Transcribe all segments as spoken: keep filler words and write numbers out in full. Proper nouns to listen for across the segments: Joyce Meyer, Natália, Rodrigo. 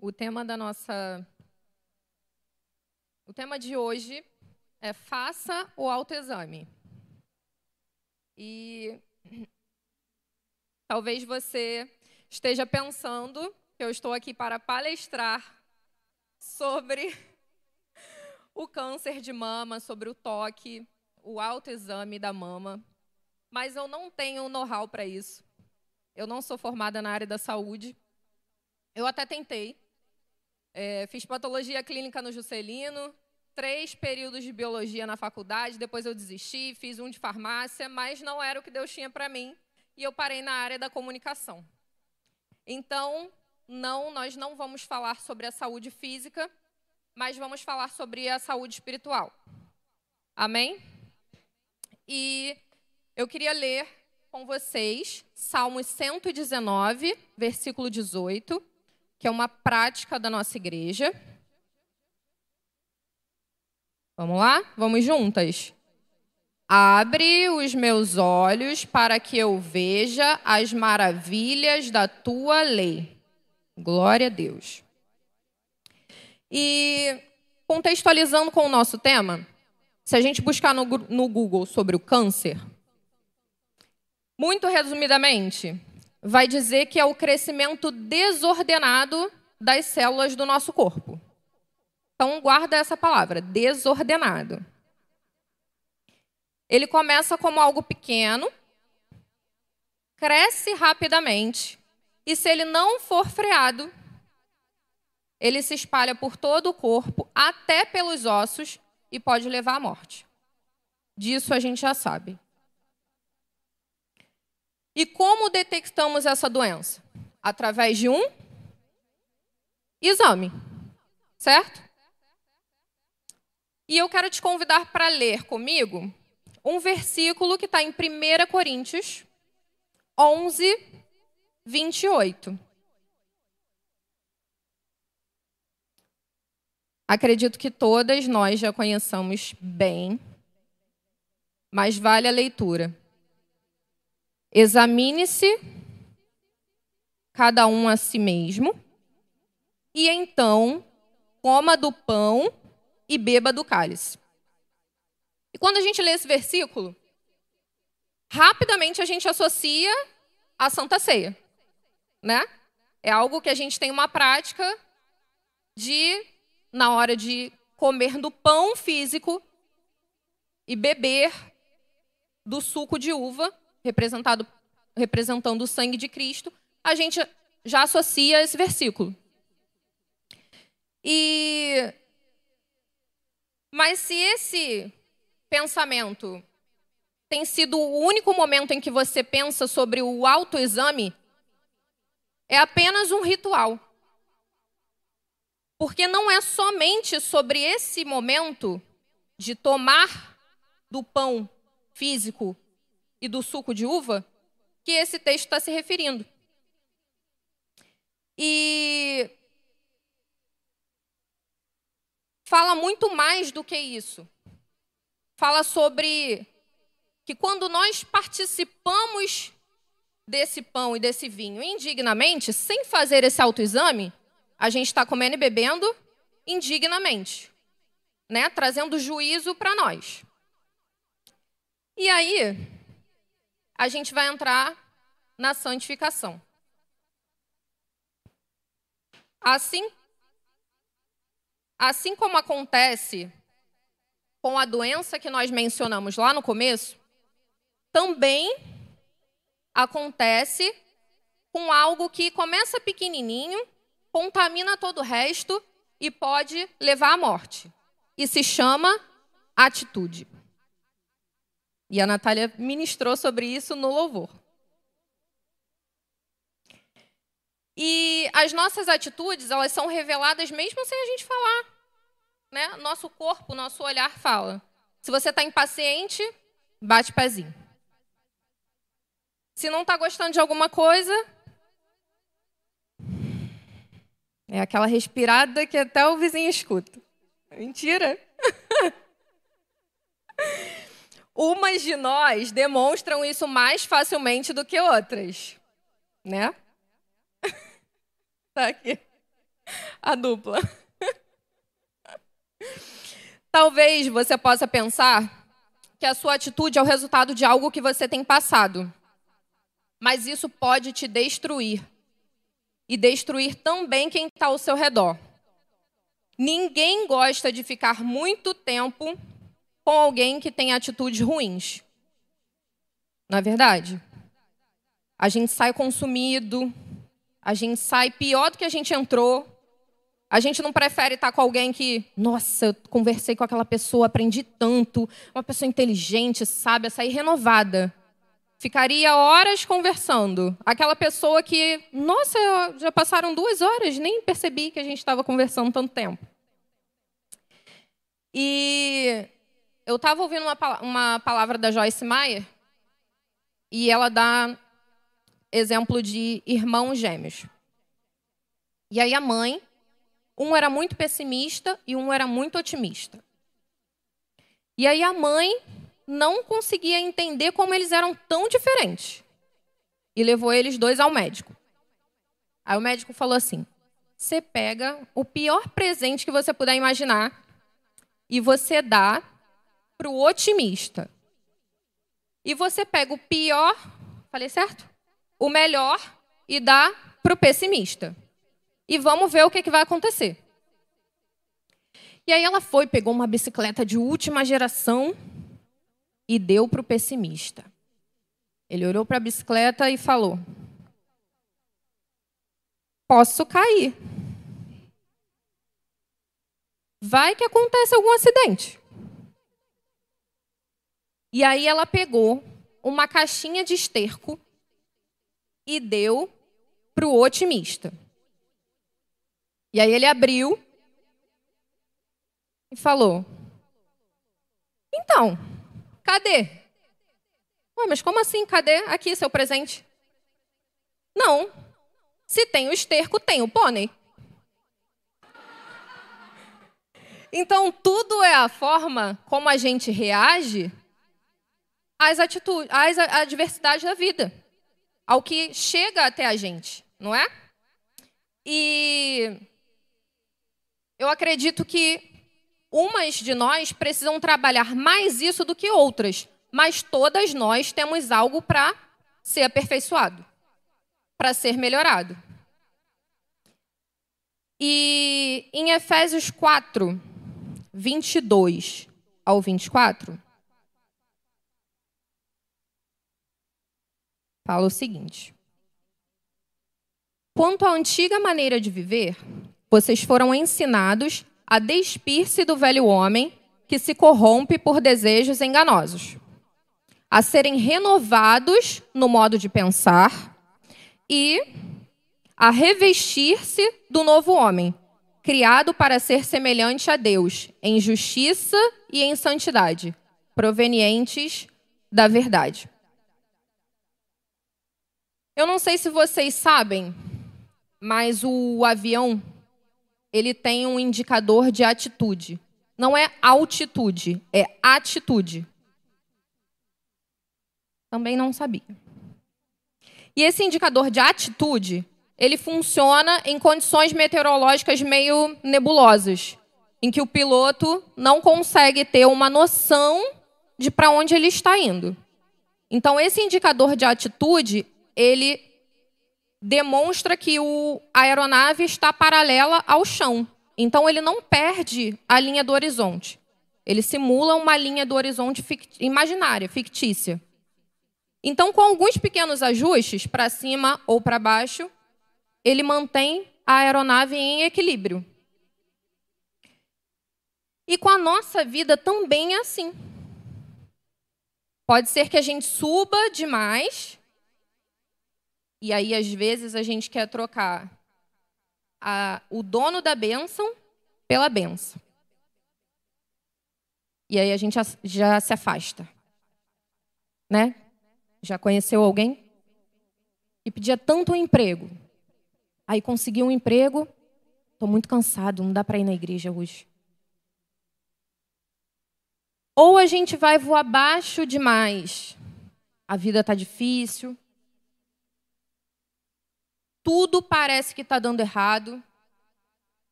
O tema da nossa... O tema de hoje é faça o autoexame. E talvez você esteja pensando que eu estou aqui para palestrar sobre o câncer de mama, sobre o toque, o autoexame da mama, mas eu não tenho know-how para isso. Eu não sou formada na área da saúde. Eu até tentei. É, fiz patologia clínica no Juscelino, três períodos de biologia na faculdade, depois eu desisti, fiz um de farmácia, mas não era o que Deus tinha para mim, e eu parei na área da comunicação. Então, não, nós não vamos falar sobre a saúde física, mas vamos falar sobre a saúde espiritual. Amém? E eu queria ler com vocês Salmos cento e dezenove, versículo dezoito, que é uma prática da nossa igreja. Vamos lá? Vamos juntas. Abre os meus olhos para que eu veja as maravilhas da tua lei. Glória a Deus. E contextualizando com o nosso tema, se a gente buscar no, no Google sobre o câncer, muito resumidamente, vai dizer que é o crescimento desordenado das células do nosso corpo. Então, guarda essa palavra, desordenado. Ele começa como algo pequeno, cresce rapidamente, e se ele não for freado, ele se espalha por todo o corpo, até pelos ossos, e pode levar à morte. Disso a gente já sabe. E como detectamos essa doença? Através de um exame, certo? E eu quero te convidar para ler comigo um versículo que está em primeira Coríntios onze, vinte e oito. Acredito que todas nós já conheçamos bem, mas vale a leitura. Examine-se cada um a si mesmo, e então coma do pão e beba do cálice. E quando a gente lê esse versículo, rapidamente a gente associa à Santa Ceia, né? É algo que a gente tem uma prática de... na hora de comer do pão físico e beber do suco de uva, representado, representando o sangue de Cristo, a gente já associa esse versículo. E... Mas se esse pensamento tem sido o único momento em que você pensa sobre o autoexame, é apenas um ritual. Porque não é somente sobre esse momento de tomar do pão físico e do suco de uva que esse texto está se referindo. E fala muito mais do que isso. Fala sobre que quando nós participamos desse pão e desse vinho indignamente, sem fazer esse autoexame, a gente está comendo e bebendo indignamente, né? Trazendo juízo para nós. E aí, a gente vai entrar na santificação. Assim, assim como acontece com a doença que nós mencionamos lá no começo, também acontece com algo que começa pequenininho, contamina todo o resto e pode levar à morte. E se chama atitude. E a Natália ministrou sobre isso no louvor. E as nossas atitudes, elas são reveladas mesmo sem a gente falar, né? Nosso corpo, nosso olhar fala. Se você está impaciente, bate pezinho. Se não está gostando de alguma coisa... é aquela respirada que até o vizinho escuta. Mentira! Umas de nós demonstram isso mais facilmente do que outras, né? Tá aqui. A dupla. Talvez você possa pensar que a sua atitude é o resultado de algo que você tem passado. Mas isso pode te destruir. E destruir também quem está ao seu redor. Ninguém gosta de ficar muito tempo com alguém que tem atitudes ruins. Não é verdade? A gente sai consumido, a gente sai pior do que a gente entrou. A gente não prefere estar com alguém que... Nossa, eu conversei com aquela pessoa, aprendi tanto. Uma pessoa inteligente, sábia, sair renovada. Ficaria horas conversando. Aquela pessoa que... Nossa, já passaram duas horas, nem percebi que a gente estava conversando tanto tempo. E eu estava ouvindo uma, uma palavra da Joyce Meyer e ela dá exemplo de irmãos gêmeos. E aí a mãe... Um era muito pessimista e um era muito otimista. E aí a mãe não conseguia entender como eles eram tão diferentes. E levou eles dois ao médico. Aí o médico falou assim, você pega o pior presente que você puder imaginar e você dá para o otimista. E você pega o pior, falei certo? O melhor e dá para o pessimista. E vamos ver o que, que vai acontecer. E aí ela foi, pegou uma bicicleta de última geração e deu para o pessimista. Ele olhou para a bicicleta e falou, posso cair. Vai que acontece algum acidente. E aí ela pegou uma caixinha de esterco e deu para o otimista. E aí ele abriu e falou, então, cadê? Ué, mas como assim, cadê? Aqui, seu presente. Não, se tem o esterco, tem o pônei. Então, tudo é a forma como a gente reage às atitudes, às adversidades da vida, ao que chega até a gente, não é? E... eu acredito que umas de nós precisam trabalhar mais isso do que outras, mas todas nós temos algo para ser aperfeiçoado, para ser melhorado. E em Efésios quatro, vinte e dois ao vinte e quatro, fala o seguinte. Quanto à antiga maneira de viver... Vocês foram ensinados a despir-se do velho homem que se corrompe por desejos enganosos, a serem renovados no modo de pensar e a revestir-se do novo homem, criado para ser semelhante a Deus, em justiça e em santidade, provenientes da verdade. Eu não sei se vocês sabem, mas o avião... ele tem um indicador de atitude. Não é altitude, é atitude. Também não sabia. E esse indicador de atitude, ele funciona em condições meteorológicas meio nebulosas, em que o piloto não consegue ter uma noção de para onde ele está indo. Então, esse indicador de atitude, ele... demonstra que o, a aeronave está paralela ao chão. Então, ele não perde a linha do horizonte. Ele simula uma linha do horizonte fict, imaginária, fictícia. Então, com alguns pequenos ajustes, para cima ou para baixo, ele mantém a aeronave em equilíbrio. E com a nossa vida também é assim. Pode ser que a gente suba demais... E aí, às vezes, a gente quer trocar a, o dono da bênção pela bênção. E aí a gente já, já se afasta. Né? Já conheceu alguém que pedia tanto um emprego? Aí conseguiu um emprego, estou muito cansado, não dá para ir na igreja hoje. Ou a gente vai voar baixo demais. A vida está difícil... Tudo parece que está dando errado.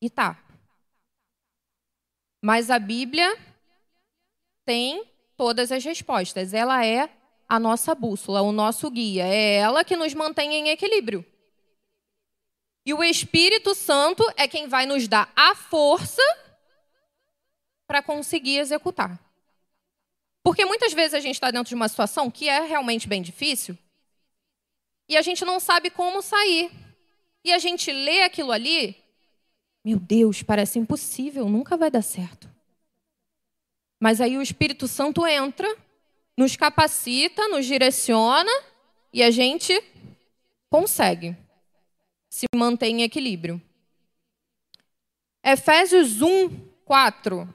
E tá. Mas a Bíblia tem todas as respostas. Ela é a nossa bússola, o nosso guia. É ela que nos mantém em equilíbrio. E o Espírito Santo é quem vai nos dar a força para conseguir executar. Porque muitas vezes a gente está dentro de uma situação que é realmente bem difícil e a gente não sabe como sair. E a gente lê aquilo ali, meu Deus, parece impossível, nunca vai dar certo. Mas aí o Espírito Santo entra, nos capacita, nos direciona e a gente consegue se manter em equilíbrio. Efésios um, quatro.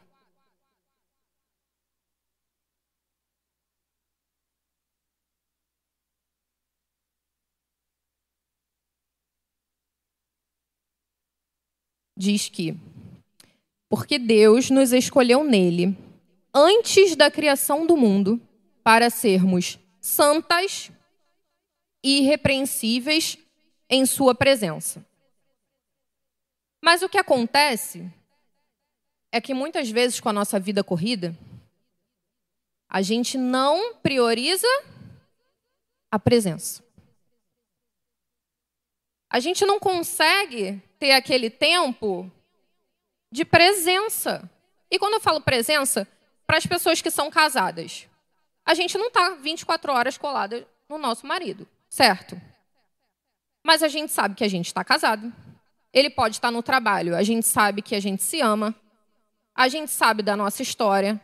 Diz que, porque Deus nos escolheu nele, antes da criação do mundo, para sermos santas e irrepreensíveis em sua presença. Mas o que acontece é que muitas vezes com a nossa vida corrida, a gente não prioriza a presença. A gente não consegue ter aquele tempo de presença. E quando eu falo presença, para as pessoas que são casadas, a gente não está vinte e quatro horas colada no nosso marido, certo? Mas a gente sabe que a gente está casado, ele pode estar no trabalho, a gente sabe que a gente se ama, a gente sabe da nossa história,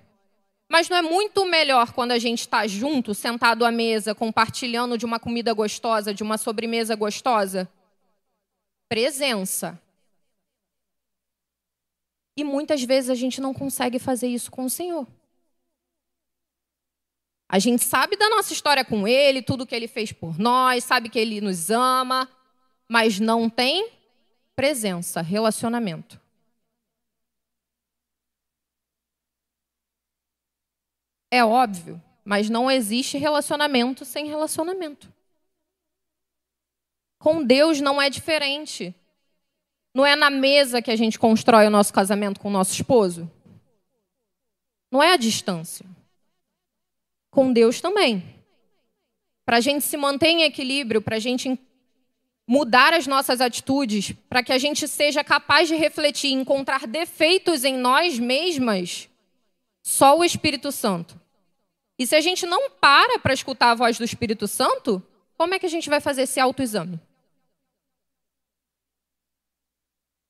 mas não é muito melhor quando a gente está junto, sentado à mesa, compartilhando de uma comida gostosa, de uma sobremesa gostosa? Presença. E muitas vezes a gente não consegue fazer isso com o Senhor. A gente sabe da nossa história com Ele, tudo que Ele fez por nós, sabe que Ele nos ama, mas não tem presença, relacionamento. É óbvio, mas não existe relacionamento sem relacionamento. Com Deus não é diferente. Não é na mesa que a gente constrói o nosso casamento com o nosso esposo? Não é a distância. Com Deus também. Para a gente se manter em equilíbrio, para a gente mudar as nossas atitudes, para que a gente seja capaz de refletir e encontrar defeitos em nós mesmas, só o Espírito Santo. E se a gente não para para escutar a voz do Espírito Santo, como é que a gente vai fazer esse autoexame?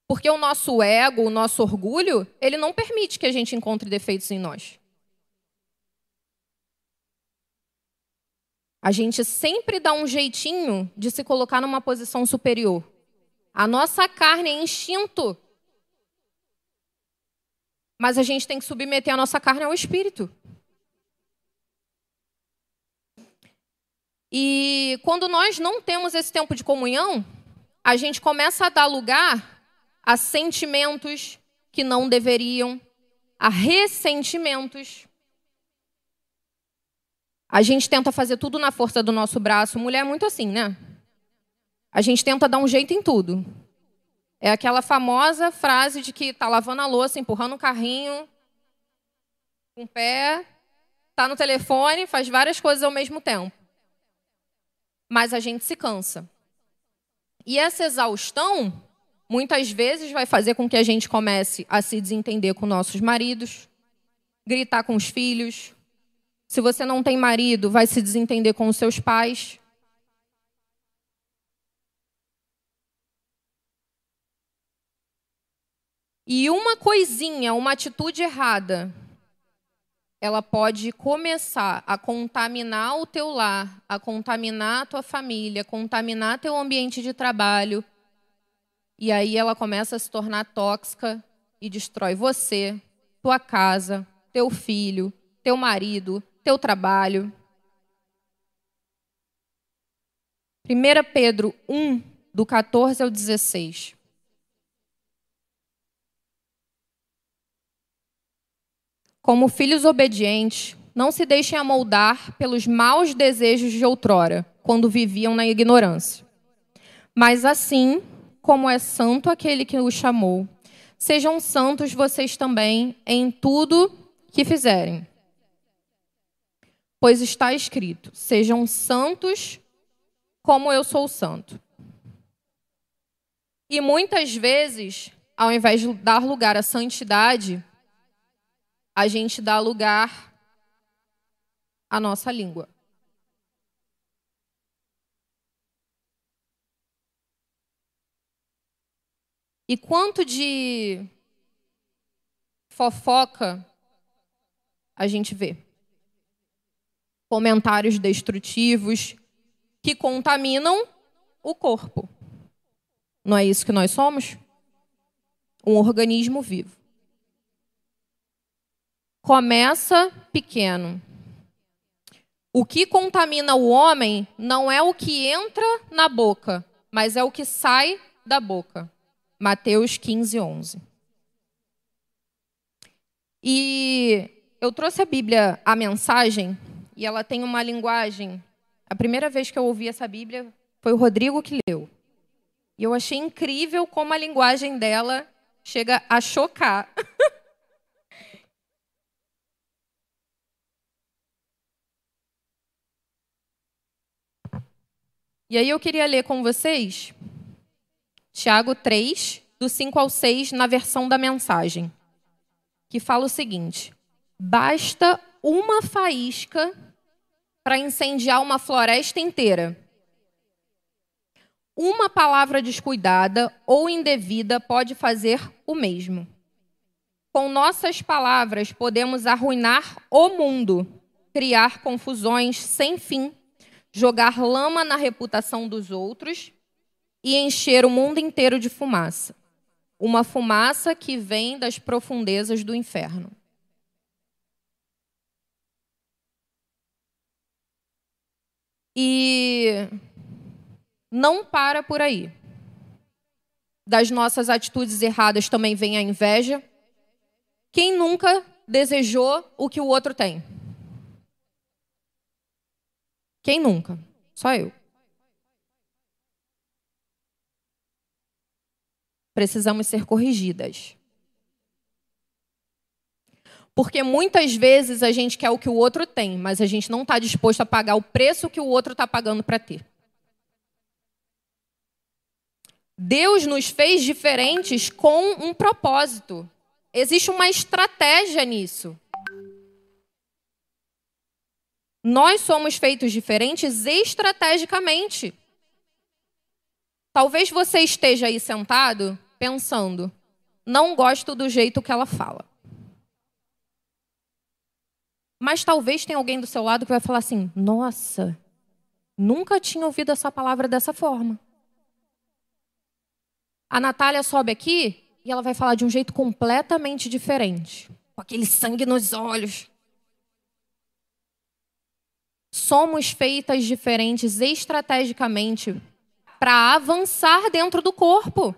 Porque o nosso ego, o nosso orgulho, ele não permite que a gente encontre defeitos em nós. A gente sempre dá um jeitinho de se colocar numa posição superior. A nossa carne é instinto. Mas a gente tem que submeter a nossa carne ao Espírito. E quando nós não temos esse tempo de comunhão, a gente começa a dar lugar a sentimentos que não deveriam, a ressentimentos. A gente tenta fazer tudo na força do nosso braço. Mulher é muito assim, né? A gente tenta dar um jeito em tudo. É aquela famosa frase de que tá lavando a louça, empurrando o carrinho, com o pé, tá no telefone, faz várias coisas ao mesmo tempo. Mas a gente se cansa. E essa exaustão, muitas vezes, vai fazer com que a gente comece a se desentender com nossos maridos, gritar com os filhos. Se você não tem marido, vai se desentender com os seus pais. E uma coisinha, uma atitude errada, ela pode começar a contaminar o teu lar, a contaminar a tua família, contaminar teu ambiente de trabalho. E aí ela começa a se tornar tóxica e destrói você, tua casa, teu filho, teu marido, teu trabalho. primeira Pedro um, do quatorze ao dezesseis. Como filhos obedientes, não se deixem amoldar pelos maus desejos de outrora, quando viviam na ignorância. Mas assim, como é santo aquele que o chamou, sejam santos vocês também em tudo que fizerem. Pois está escrito, sejam santos como eu sou santo. E muitas vezes, ao invés de dar lugar à santidade, a gente dá lugar à nossa língua. E quanto de fofoca a gente vê? Comentários destrutivos que contaminam o corpo. Não é isso que nós somos? Um organismo vivo. Começa pequeno. O que contamina o homem não é o que entra na boca, mas é o que sai da boca. Mateus quinze, onze. E eu trouxe a Bíblia, a mensagem, e ela tem uma linguagem... A primeira vez que eu ouvi essa Bíblia foi o Rodrigo que leu. E eu achei incrível como a linguagem dela chega a chocar. E aí eu queria ler com vocês... Tiago três, do cinco ao seis, na versão da mensagem, que fala o seguinte: basta uma faísca para incendiar uma floresta inteira. Uma palavra descuidada ou indevida pode fazer o mesmo. Com nossas palavras podemos arruinar o mundo, criar confusões sem fim, jogar lama na reputação dos outros... e encher o mundo inteiro de fumaça, uma fumaça que vem das profundezas do inferno. E não para por aí. Das nossas atitudes erradas também vem a inveja. Quem nunca desejou o que o outro tem? Quem nunca? Só eu. Precisamos ser corrigidas. Porque muitas vezes a gente quer o que o outro tem, mas a gente não está disposto a pagar o preço que o outro está pagando para ter. Deus nos fez diferentes com um propósito. Existe uma estratégia nisso. Nós somos feitos diferentes estrategicamente. Talvez você esteja aí sentado... pensando, não gosto do jeito que ela fala. Mas talvez tenha alguém do seu lado que vai falar assim, nossa, nunca tinha ouvido essa palavra dessa forma. A Natália sobe aqui e ela vai falar de um jeito completamente diferente, com aquele sangue nos olhos. Somos feitas diferentes estrategicamente para avançar dentro do corpo.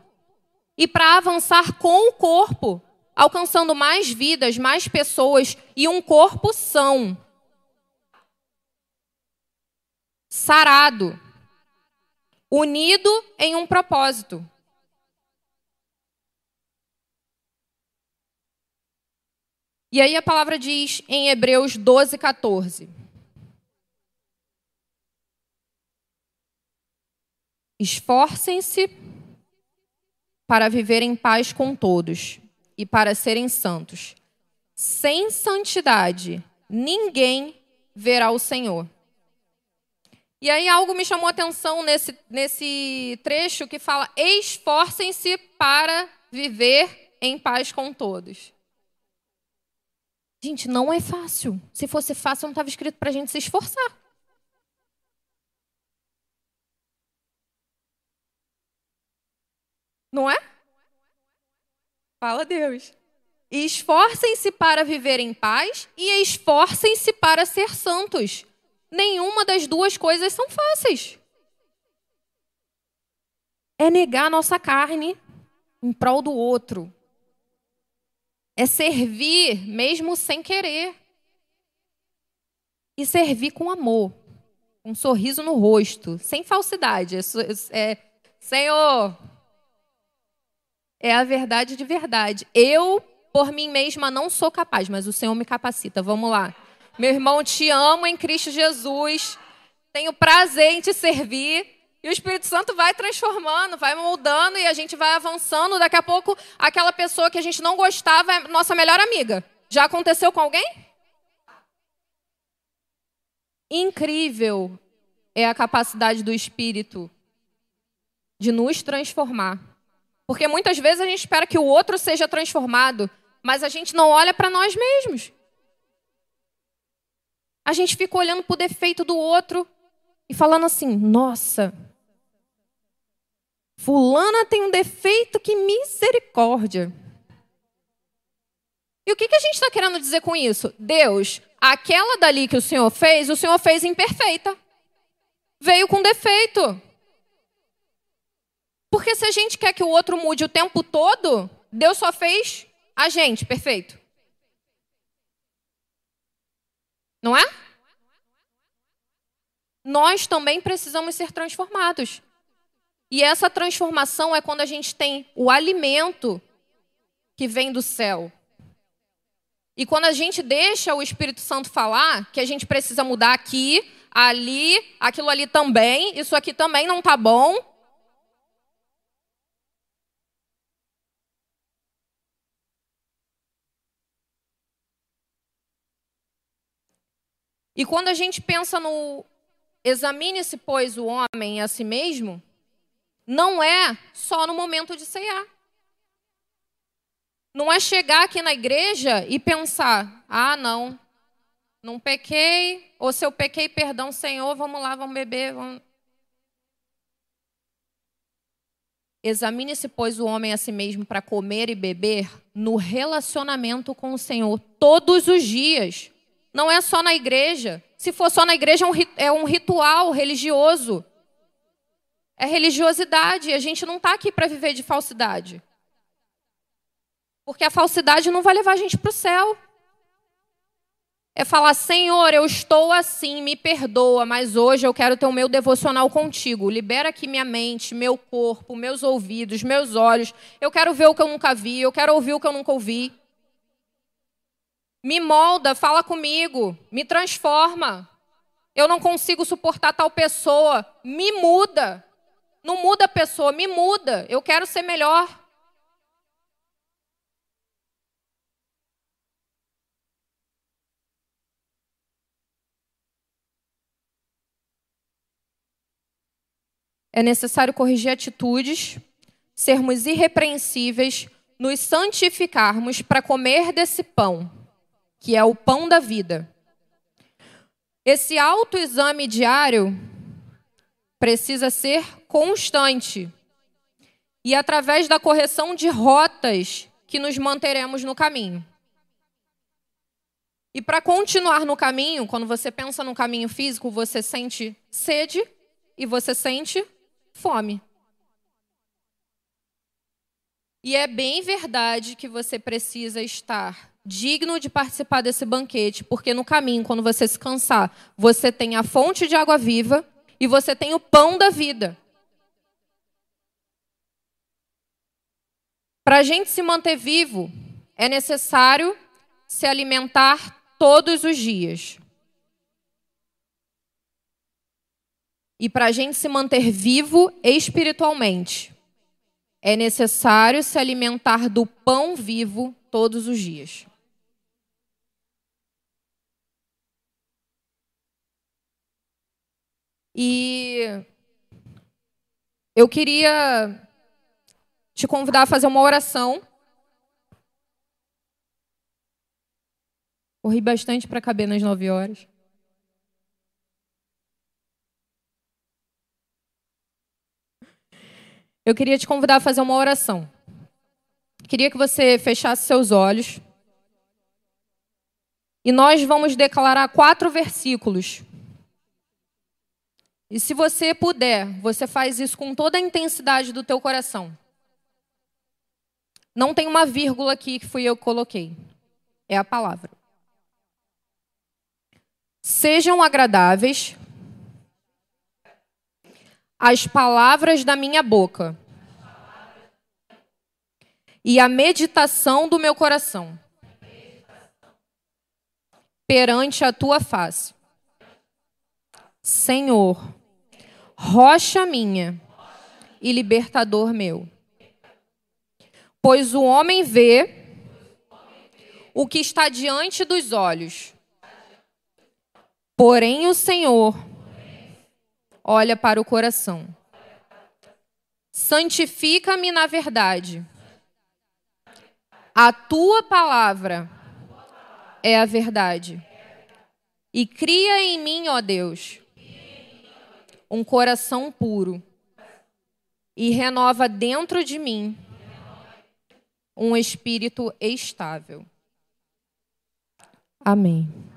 E para avançar com o corpo, alcançando mais vidas, mais pessoas e um corpo são. Sarado. Unido em um propósito. E aí a palavra diz em Hebreus doze, quatorze. Esforcem-se para viver em paz com todos e para serem santos. Sem santidade, ninguém verá o Senhor. E aí algo me chamou a atenção nesse, nesse trecho que fala esforcem-se para viver em paz com todos. Gente, não é fácil. Se fosse fácil, não estava escrito para a gente se esforçar. Não é? Fala Deus. Esforcem-se para viver em paz e esforcem-se para ser santos. Nenhuma das duas coisas são fáceis. É negar nossa carne em prol do outro. É servir mesmo sem querer. E servir com amor. Um sorriso no rosto. Sem falsidade. É, é, Senhor... é a verdade de verdade. Eu, por mim mesma, não sou capaz, mas o Senhor me capacita. Vamos lá. Meu irmão, te amo em Cristo Jesus. Tenho prazer em te servir. E o Espírito Santo vai transformando, vai moldando e a gente vai avançando. Daqui a pouco, aquela pessoa que a gente não gostava é nossa melhor amiga. Já aconteceu com alguém? Incrível é a capacidade do Espírito de nos transformar. Porque muitas vezes a gente espera que o outro seja transformado, mas a gente não olha para nós mesmos. A gente fica olhando para o defeito do outro e falando assim, nossa, fulana tem um defeito, que misericórdia. E o que a gente está querendo dizer com isso? Deus, aquela dali que o Senhor fez, o Senhor fez imperfeita. Veio com defeito. Porque se a gente quer que o outro mude o tempo todo, Deus só fez a gente perfeito. Não é? Nós também precisamos ser transformados. E essa transformação é quando a gente tem o alimento que vem do céu. E quando a gente deixa o Espírito Santo falar que a gente precisa mudar aqui, ali, aquilo ali também, isso aqui também não tá bom. E quando a gente pensa no examine-se, pois, o homem a si mesmo, não é só no momento de ceiar. Não é chegar aqui na igreja e pensar, ah, não, não pequei, ou se eu pequei, perdão, Senhor, vamos lá, vamos beber. Vamos... Examine-se, pois, o homem a si mesmo para comer e beber no relacionamento com o Senhor todos os dias. Não é só na igreja. Se for só na igreja, é um ritual religioso. É religiosidade. A gente não está aqui para viver de falsidade. Porque a falsidade não vai levar a gente para o céu. É falar, Senhor, eu estou assim, me perdoa, mas hoje eu quero ter o meu devocional contigo. Libera aqui minha mente, meu corpo, meus ouvidos, meus olhos. Eu quero ver o que eu nunca vi, eu quero ouvir o que eu nunca ouvi. Me molda, fala comigo, me transforma. Eu não consigo suportar tal pessoa. Me muda. Não muda a pessoa, me muda. Eu quero ser melhor. É necessário corrigir atitudes, sermos irrepreensíveis, nos santificarmos para comer desse pão, que é o pão da vida. Esse autoexame diário precisa ser constante e através da correção de rotas que nos manteremos no caminho. E para continuar no caminho, quando você pensa no caminho físico, você sente sede e você sente fome. E é bem verdade que você precisa estar digno de participar desse banquete, porque no caminho, quando você se cansar, você tem a fonte de água viva e você tem o pão da vida. Para a gente se manter vivo, é necessário se alimentar todos os dias. E para a gente se manter vivo espiritualmente, é necessário se alimentar do pão vivo todos os dias. E eu queria te convidar a fazer uma oração. Corri bastante para caber nas nove horas. Eu queria te convidar a fazer uma oração. Queria que você fechasse seus olhos. E nós vamos declarar quatro versículos. E se você puder, você faz isso com toda a intensidade do teu coração. Não tem uma vírgula aqui que fui eu que coloquei. É a palavra. Sejam agradáveis as palavras da minha boca e a meditação do meu coração perante a tua face. Senhor, rocha minha e libertador meu. Pois o homem vê o que está diante dos olhos, porém o Senhor olha para o coração. Santifica-me na verdade. A tua palavra é a verdade. E cria em mim, ó Deus, um coração puro, e renova dentro de mim um espírito estável. Amém.